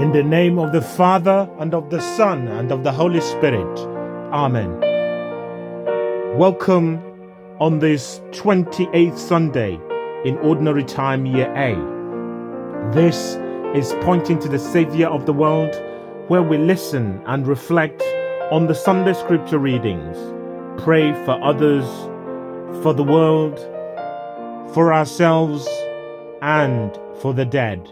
In the name of the Father, and of the Son, and of the Holy Spirit. Amen. Welcome on this 28th Sunday in Ordinary Time, Year A. This is Pointing to the Saviour of the World, where we listen and reflect on the Sunday Scripture readings, pray for others, for the world, for ourselves, and for the dead.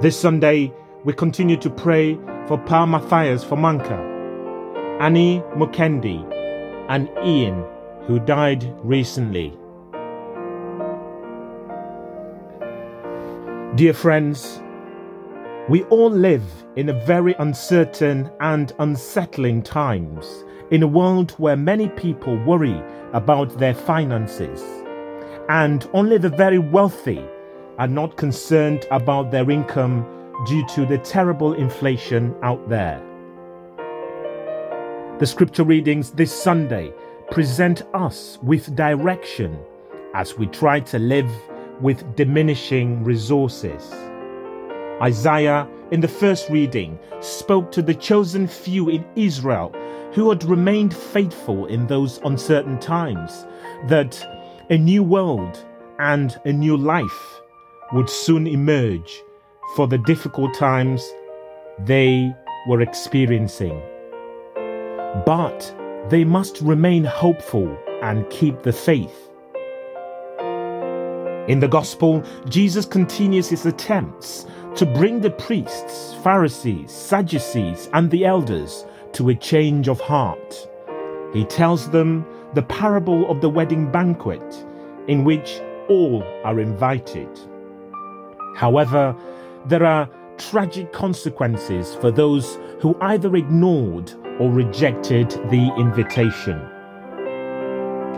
This Sunday, we continue to pray for Pa Mathias Manka, Annie Mukendi, and Ian, who died recently. Dear friends, we all live in a very uncertain and unsettling times, in a world where many people worry about their finances, and only the very wealthy are not concerned about their income due to the terrible inflation out there. The scripture readings this Sunday present us with direction as we try to live with diminishing resources. Isaiah, in the first reading, spoke to the chosen few in Israel who had remained faithful in those uncertain times, that a new world and a new life would soon emerge for the difficult times they were experiencing. But they must remain hopeful and keep the faith. In the Gospel, Jesus continues his attempts to bring the priests, Pharisees, Sadducees, and the elders to a change of heart. He tells them the parable of the wedding banquet, in which all are invited. However, there are tragic consequences for those who either ignored or rejected the invitation.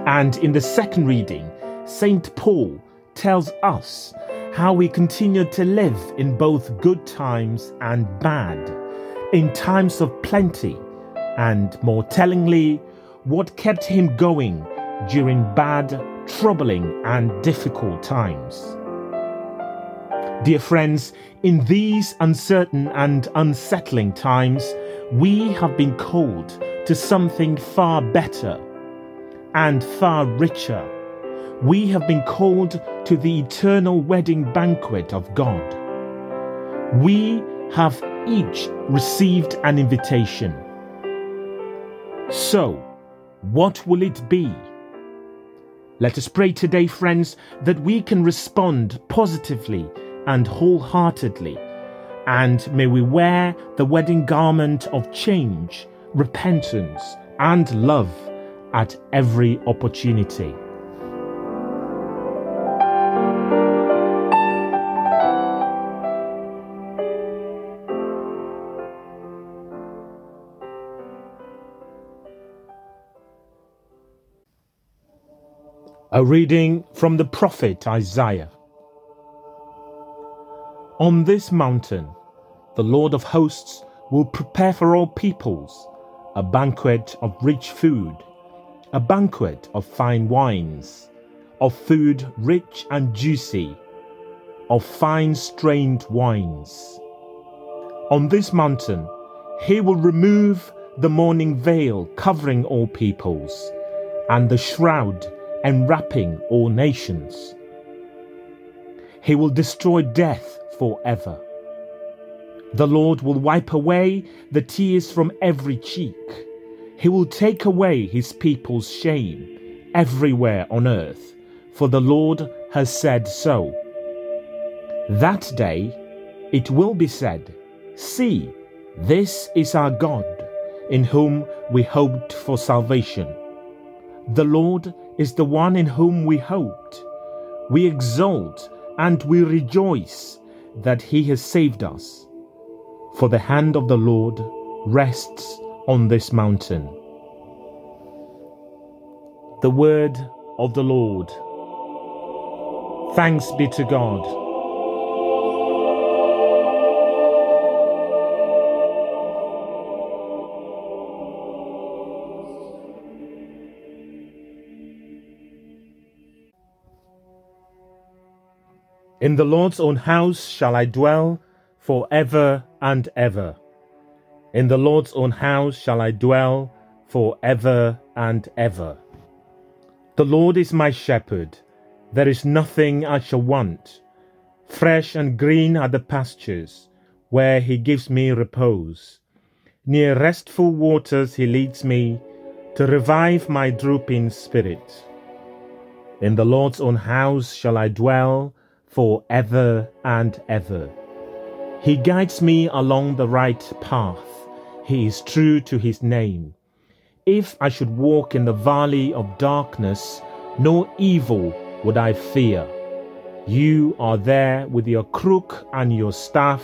And in the second reading, Saint Paul tells us how he continued to live in both good times and bad, in times of plenty, and more tellingly, what kept him going during bad, troubling, and difficult times. Dear friends, in these uncertain and unsettling times, we have been called to something far better and far richer. We have been called to the eternal wedding banquet of God. We have each received an invitation. So, what will it be? Let us pray today, friends, that we can respond positively and wholeheartedly, and may we wear the wedding garment of change, repentance, and love at every opportunity. A reading from the prophet Isaiah. On this mountain, the Lord of hosts will prepare for all peoples a banquet of rich food, a banquet of fine wines, of food rich and juicy, of fine strained wines. On this mountain, he will remove the mourning veil covering all peoples, and the shroud enwrapping all nations. He will destroy death forever. The Lord will wipe away the tears from every cheek. He will take away his people's shame everywhere on earth, for the Lord has said so. That day it will be said, "See, this is our God, in whom we hoped for salvation. The Lord is the one in whom we hoped. We exult and we rejoice that he has saved us, for the hand of the Lord rests on this mountain." The word of the Lord. Thanks be to God. In the Lord's own house shall I dwell for ever and ever. In the Lord's own house shall I dwell for ever and ever. The Lord is my shepherd, there is nothing I shall want. Fresh and green are the pastures, where he gives me repose. Near restful waters he leads me, to revive my drooping spirit. In the Lord's own house shall I dwell for ever and ever. He guides me along the right path. He is true to his name. If I should walk in the valley of darkness, no evil would I fear. You are there with your crook and your staff.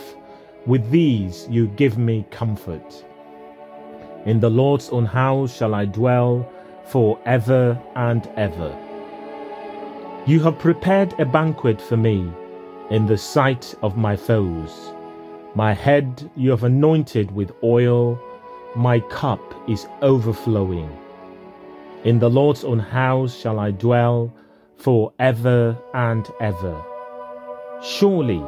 With these you give me comfort. In the Lord's own house shall I dwell for ever and ever. You have prepared a banquet for me in the sight of my foes. My head you have anointed with oil, my cup is overflowing. In the Lord's own house shall I dwell for ever and ever. Surely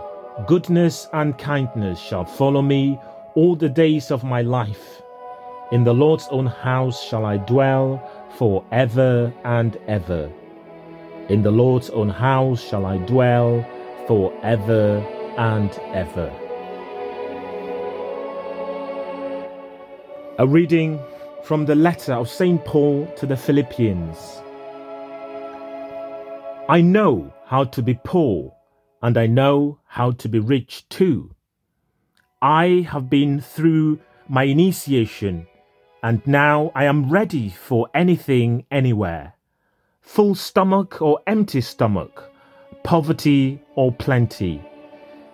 goodness and kindness shall follow me all the days of my life. In the Lord's own house shall I dwell for ever and ever. In the Lord's own house shall I dwell for ever and ever. A reading from the letter of Saint Paul to the Philippians. I know how to be poor, and I know how to be rich too. I have been through my initiation, and now I am ready for anything anywhere. Full stomach or empty stomach, poverty or plenty.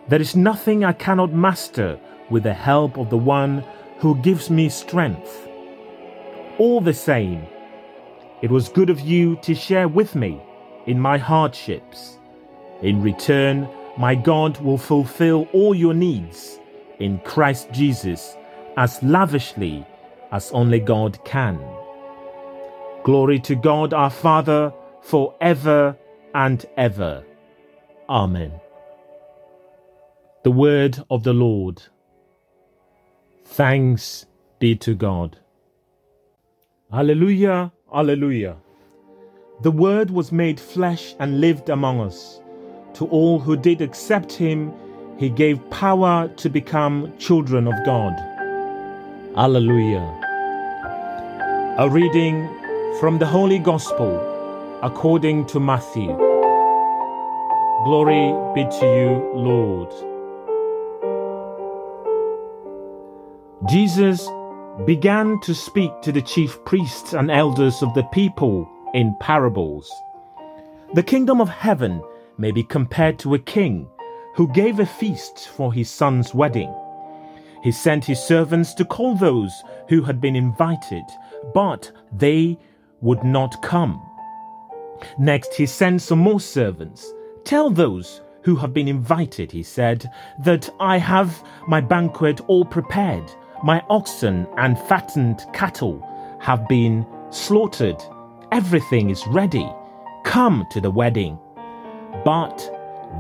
There is nothing I cannot master with the help of the one who gives me strength. All the same, it was good of you to share with me in my hardships. In return, my God will fulfill all your needs in Christ Jesus as lavishly as only God can. Glory to God our Father, for ever and ever. Amen. The word of the Lord. Thanks be to God. Hallelujah, hallelujah. The word was made flesh and lived among us. To all who did accept him, he gave power to become children of God. Hallelujah. A reading from the Holy Gospel according to Matthew. Glory be to you, Lord. Jesus began to speak to the chief priests and elders of the people in parables. The kingdom of heaven may be compared to a king who gave a feast for his son's wedding. He sent his servants to call those who had been invited, but they would not come. Next, he sent some more servants. Tell those who have been invited, he said, that I have my banquet all prepared. My oxen and fattened cattle have been slaughtered. Everything is ready. Come to the wedding. But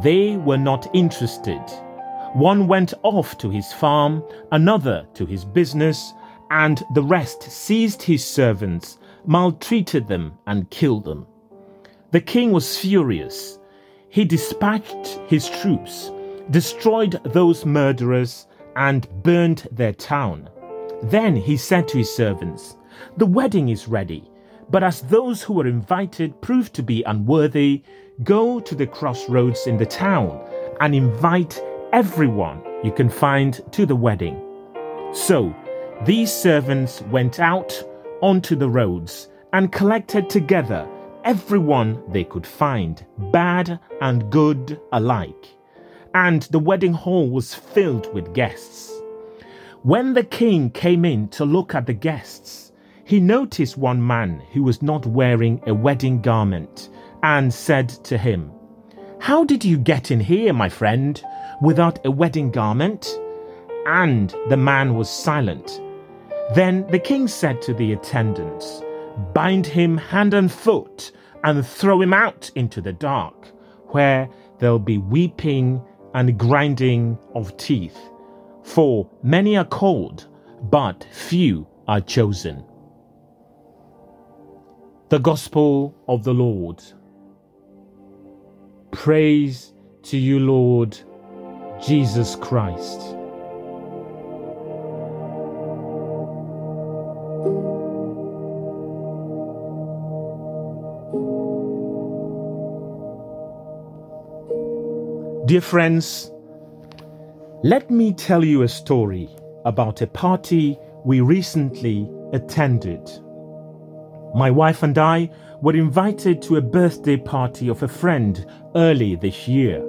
they were not interested. One went off to his farm, another to his business, and the rest seized his servants, maltreated them and killed them. The king was furious. He dispatched his troops, destroyed those murderers, and burned their town. Then he said to his servants, "The wedding is ready, but as those who were invited proved to be unworthy, go to the crossroads in the town and invite everyone you can find to the wedding." So these servants went out onto the roads and collected together everyone they could find, bad and good alike. And the wedding hall was filled with guests. When the king came in to look at the guests, he noticed one man who was not wearing a wedding garment and said to him, "How did you get in here, my friend, without a wedding garment?" And the man was silent. Then the king said to the attendants, "Bind him hand and foot and throw him out into the dark, where there'll be weeping and grinding of teeth. For many are called, but few are chosen. The Gospel of the Lord. Praise to you, Lord Jesus Christ. Dear friends, let me tell you a story about a party we recently attended. My wife and I were invited to a birthday party of a friend early this year.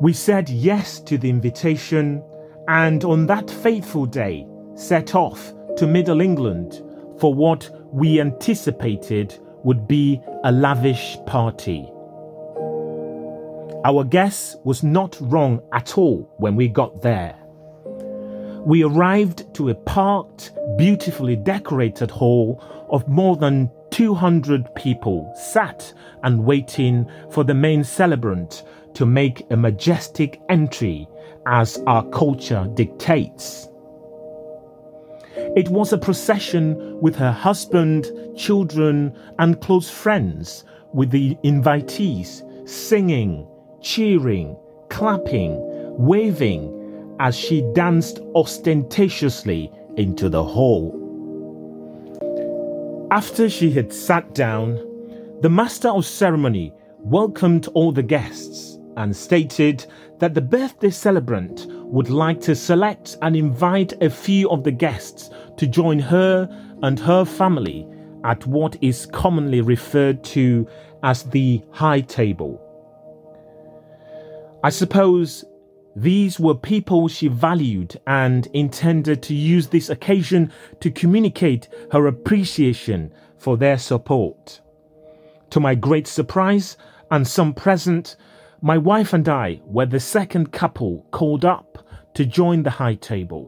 We said yes to the invitation and on that fateful day set off to Middle England for what we anticipated would be a lavish party. Our guess was not wrong at all when we got there. We arrived to a parked, beautifully decorated hall of more than 200 people sat and waiting for the main celebrant to make a majestic entry as our culture dictates. It was a procession with her husband, children, and close friends, with the invitees singing, cheering, clapping, waving as she danced ostentatiously into the hall. After she had sat down, the master of ceremony welcomed all the guests and stated that the birthday celebrant would like to select and invite a few of the guests to join her and her family at what is commonly referred to as the high table. I suppose these were people she valued and intended to use this occasion to communicate her appreciation for their support. To my great surprise and some present, my wife and I were the second couple called up to join the high table.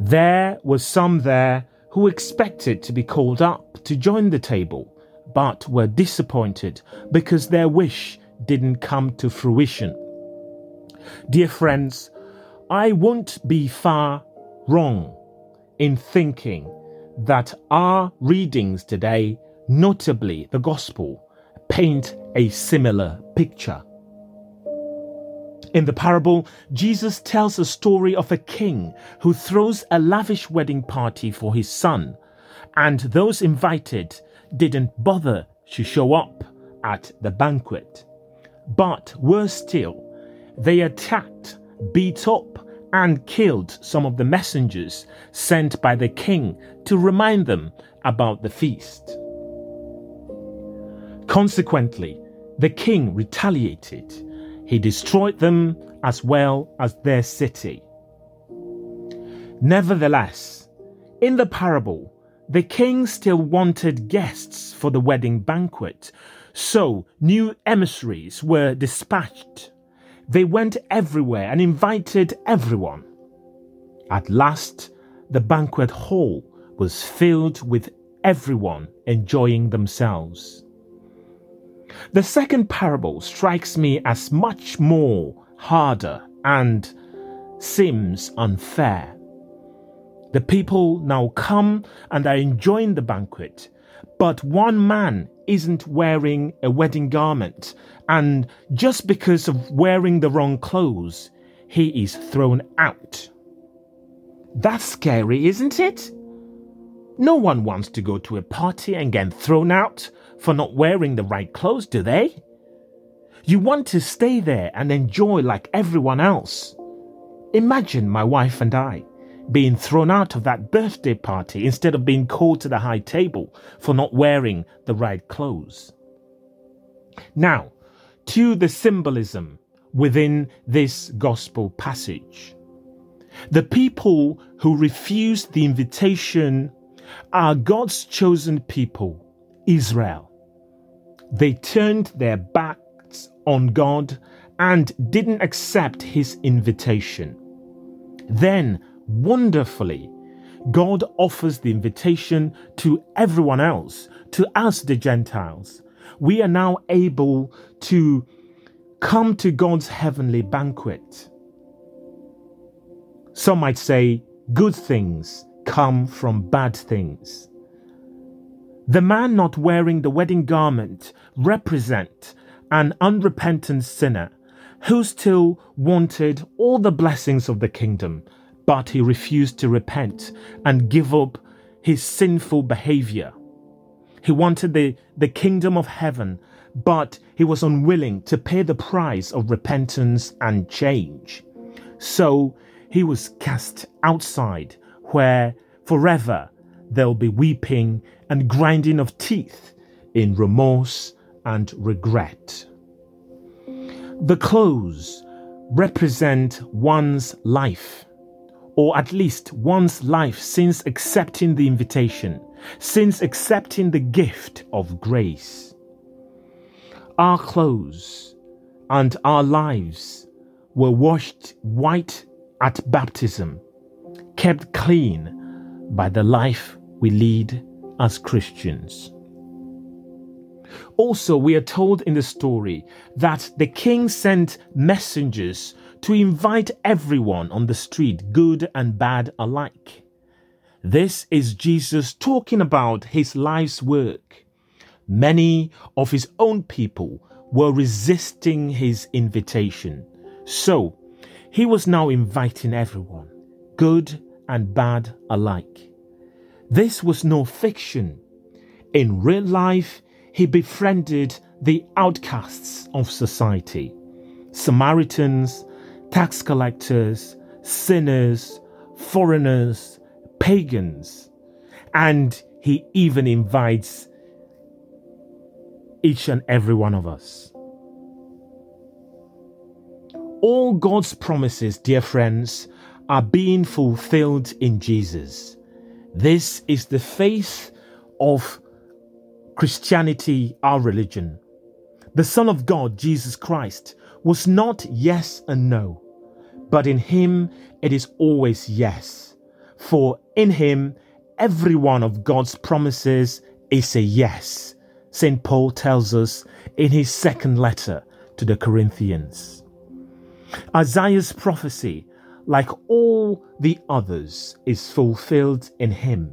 There were some there who expected to be called up to join the table, but were disappointed because their wish didn't come to fruition. Dear friends, I won't be far wrong in thinking that our readings today, notably the Gospel, paint a similar picture. In the parable, Jesus tells a story of a king who throws a lavish wedding party for his son, and those invited didn't bother to show up at the banquet. But worse still, they attacked, beat up, and killed some of the messengers sent by the king to remind them about the feast. Consequently, the king retaliated. He destroyed them as well as their city. Nevertheless, in the parable, the king still wanted guests for the wedding banquet, so new emissaries were dispatched. They went everywhere and invited everyone. At last, the banquet hall was filled with everyone enjoying themselves. The second parable strikes me as much more harder and seems unfair. The people now come and are enjoying the banquet, but one man isn't wearing a wedding garment, and just because of wearing the wrong clothes, he is thrown out. That's scary, isn't it? No one wants to go to a party and get thrown out for not wearing the right clothes, do they? You want to stay there and enjoy like everyone else. Imagine my wife and I being thrown out of that birthday party instead of being called to the high table for not wearing the right clothes. Now, to the symbolism within this gospel passage. The people who refused the invitation are God's chosen people, Israel. They turned their backs on God and didn't accept his invitation. Then, wonderfully, God offers the invitation to everyone else, to us the Gentiles. We are now able to come to God's heavenly banquet. Some might say good things come from bad things. The man not wearing the wedding garment represents an unrepentant sinner who still wanted all the blessings of the kingdom, but he refused to repent and give up his sinful behavior. He wanted the kingdom of heaven, but he was unwilling to pay the price of repentance and change. So he was cast outside, where forever there'll be weeping and grinding of teeth in remorse and regret. The clothes represent one's life, or at least one's life since accepting the invitation, since accepting the gift of grace. Our clothes and our lives were washed white at baptism, kept clean by the life we lead as Christians. Also, we are told in the story that the king sent messengers to invite everyone on the street, good and bad alike. This is Jesus talking about his life's work. Many of his own people were resisting his invitation. So, he was now inviting everyone, good and bad alike. This was no fiction. In real life, he befriended the outcasts of society, Samaritans, tax collectors, sinners, foreigners, pagans, and he even invites each and every one of us. All God's promises, dear friends, are being fulfilled in Jesus. This is the faith of Christianity, our religion. The Son of God, Jesus Christ, was not yes and no, but in him it is always yes. For in him, every one of God's promises is a yes. Saint Paul tells us in his second letter to the Corinthians. Isaiah's prophecy, like all the others, is fulfilled in him.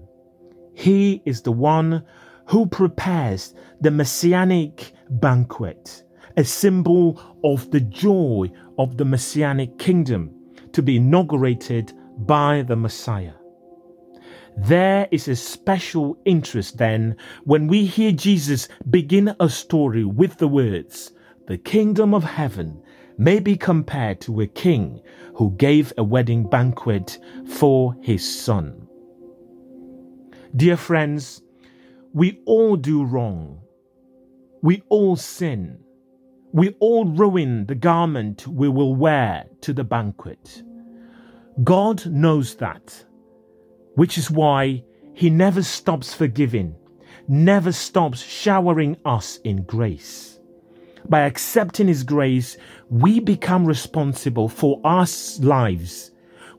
He is the one who prepares the messianic banquet, a symbol of the joy of the messianic kingdom to be inaugurated by the Messiah. There is a special interest then when we hear Jesus begin a story with the words, "The kingdom of heaven may be compared to a king who gave a wedding banquet for his son." Dear friends, we all do wrong. We all sin. We all ruin the garment we will wear to the banquet. God knows that, which is why he never stops forgiving, never stops showering us in grace. By accepting his grace, we become responsible for our lives.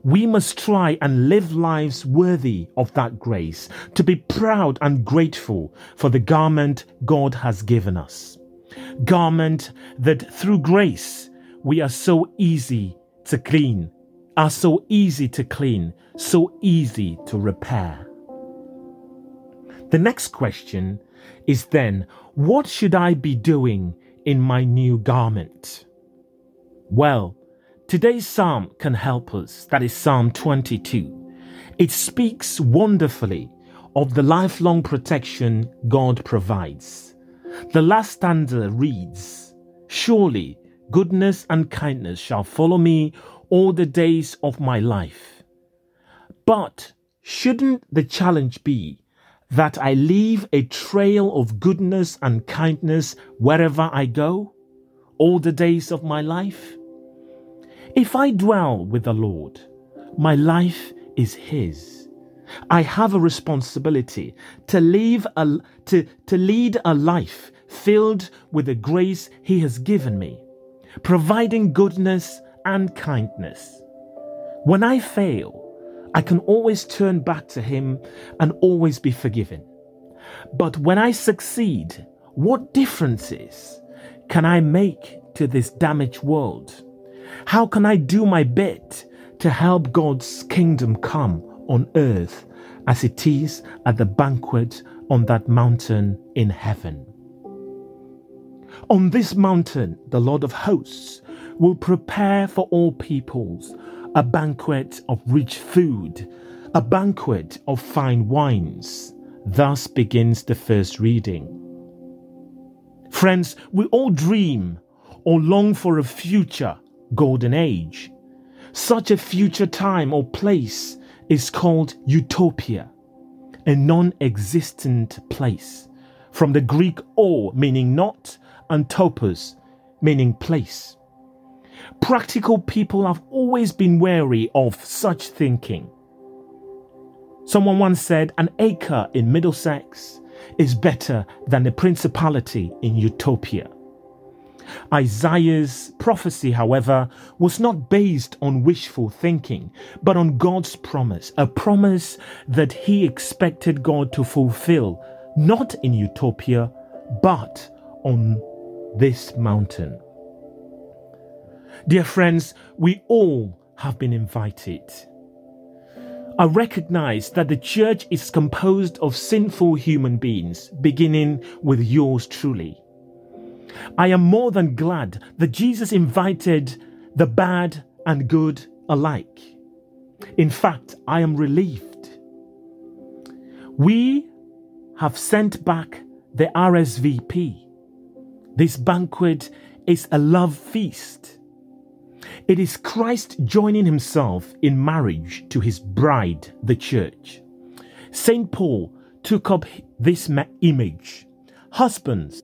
We must try and live lives worthy of that grace, to be proud and grateful for the garment God has given us. Garment that through grace we are so easy to clean, are so easy to clean, so easy to repair. The next question is then, what should I be doing in my new garment? Well, today's psalm can help us. That is Psalm 22. It speaks wonderfully of the lifelong protection God provides. The last stanza reads, "Surely goodness and kindness shall follow me all the days of my life." But shouldn't the challenge be that I leave a trail of goodness and kindness wherever I go, all the days of my life? If I dwell with the Lord, my life is his. I have a responsibility to lead a life filled with the grace he has given me, providing goodness and kindness. When I fail, I can always turn back to him and always be forgiven. But when I succeed, what differences can I make to this damaged world? How can I do my bit to help God's kingdom come on earth as it is at the banquet on that mountain in heaven? On this mountain, the Lord of hosts will prepare for all peoples a banquet of rich food, a banquet of fine wines. Thus begins the first reading. Friends, we all dream or long for a future golden age. Such a future time or place is called utopia, a non-existent place, from the Greek o, meaning not, and topos, meaning place. Practical people have always been wary of such thinking. Someone once said an acre in Middlesex is better than a principality in utopia. Isaiah's prophecy, however, was not based on wishful thinking, but on God's promise, a promise that he expected God to fulfill, not in utopia, but on this mountain. Dear friends, we all have been invited. I recognize that the church is composed of sinful human beings, beginning with yours truly. I am more than glad that Jesus invited the bad and good alike. In fact, I am relieved. We have sent back the RSVP. This banquet is a love feast. It is Christ joining himself in marriage to his bride, the church. Saint Paul took up this image. Husbands,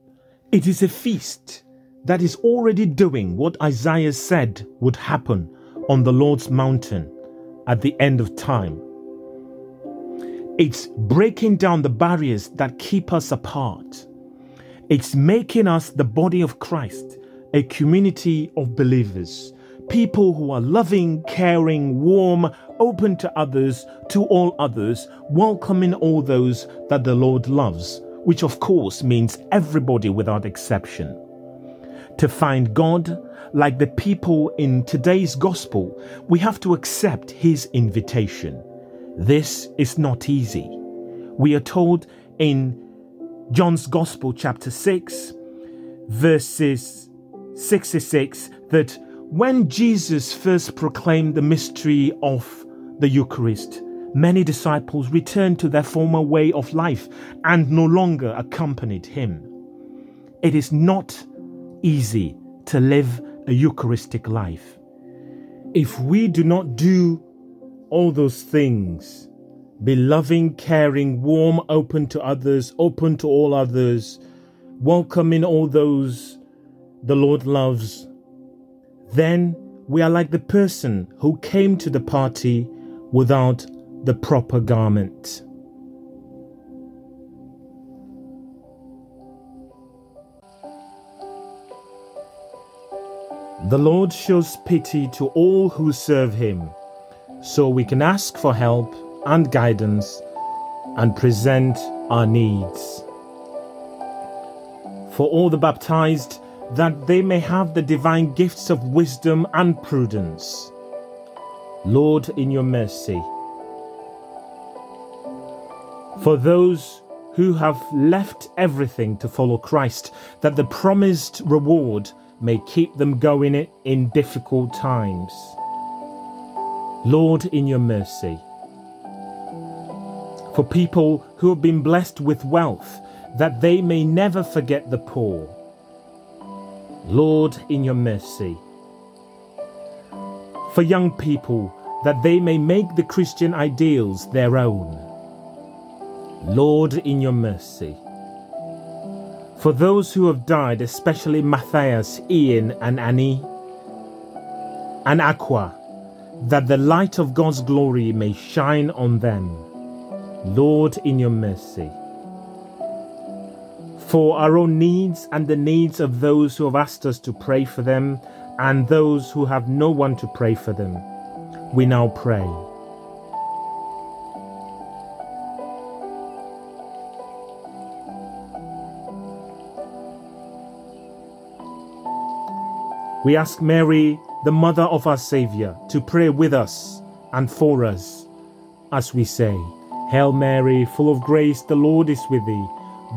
it is a feast that is already doing what Isaiah said would happen on the Lord's mountain at the end of time. It's breaking down the barriers that keep us apart. It's making us the body of Christ, a community of believers, people who are loving, caring, warm, open to others, to all others, welcoming all those that the Lord loves, which of course means everybody without exception. To find God, like the people in today's gospel, we have to accept his invitation. This is not easy. We are told in John's Gospel chapter 6, verses 66, that when Jesus first proclaimed the mystery of the Eucharist, many disciples returned to their former way of life and no longer accompanied him. It is not easy to live a Eucharistic life. If we do not do all those things, be loving, caring, warm, open to others, open to all others, welcoming all those the Lord loves, then we are like the person who came to the party without the proper garment. The Lord shows pity to all who serve him, so we can ask for help and guidance and present our needs. For all the baptized, that they may have the divine gifts of wisdom and prudence. Lord, in your mercy. For those who have left everything to follow Christ, that the promised reward may keep them going in difficult times. Lord, in your mercy. For people who have been blessed with wealth, that they may never forget the poor. Lord, in your mercy. For young people, that they may make the Christian ideals their own. Lord, in your mercy. For those who have died, especially Matthias, Ian and Annie, and Aqua, that the light of God's glory may shine on them. Lord, in your mercy. For our own needs and the needs of those who have asked us to pray for them and those who have no one to pray for them, we now pray. We ask Mary, the mother of our Saviour, to pray with us and for us, as we say, Hail Mary, full of grace, the Lord is with thee.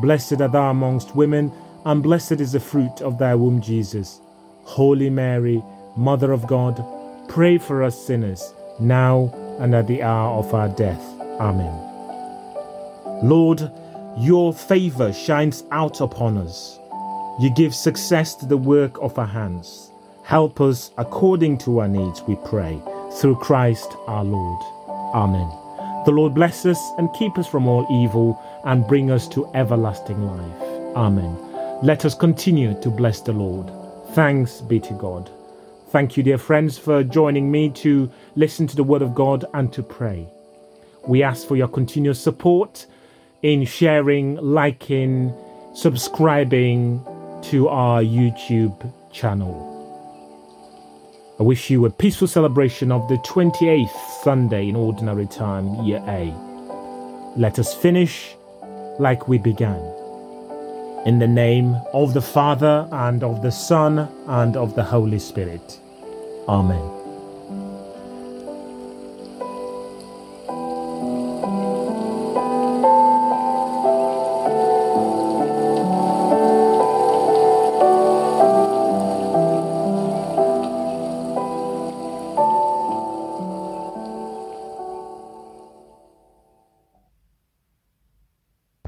Blessed art thou amongst women, and blessed is the fruit of thy womb, Jesus. Holy Mary, Mother of God, pray for us sinners, now and at the hour of our death. Amen. Lord, your favour shines out upon us. You give success to the work of our hands. Help us according to our needs, we pray, through Christ our Lord. Amen. The Lord bless us and keep us from all evil and bring us to everlasting life. Amen. Let us continue to bless the Lord. Thanks be to God. Thank you, dear friends, for joining me to listen to the Word of God and to pray. We ask for your continuous support in sharing, liking, subscribing to our YouTube channel. I wish you a peaceful celebration of the 28th Sunday in Ordinary Time, Year A. Let us finish like we began. In the name of the Father, and of the Son, and of the Holy Spirit. Amen.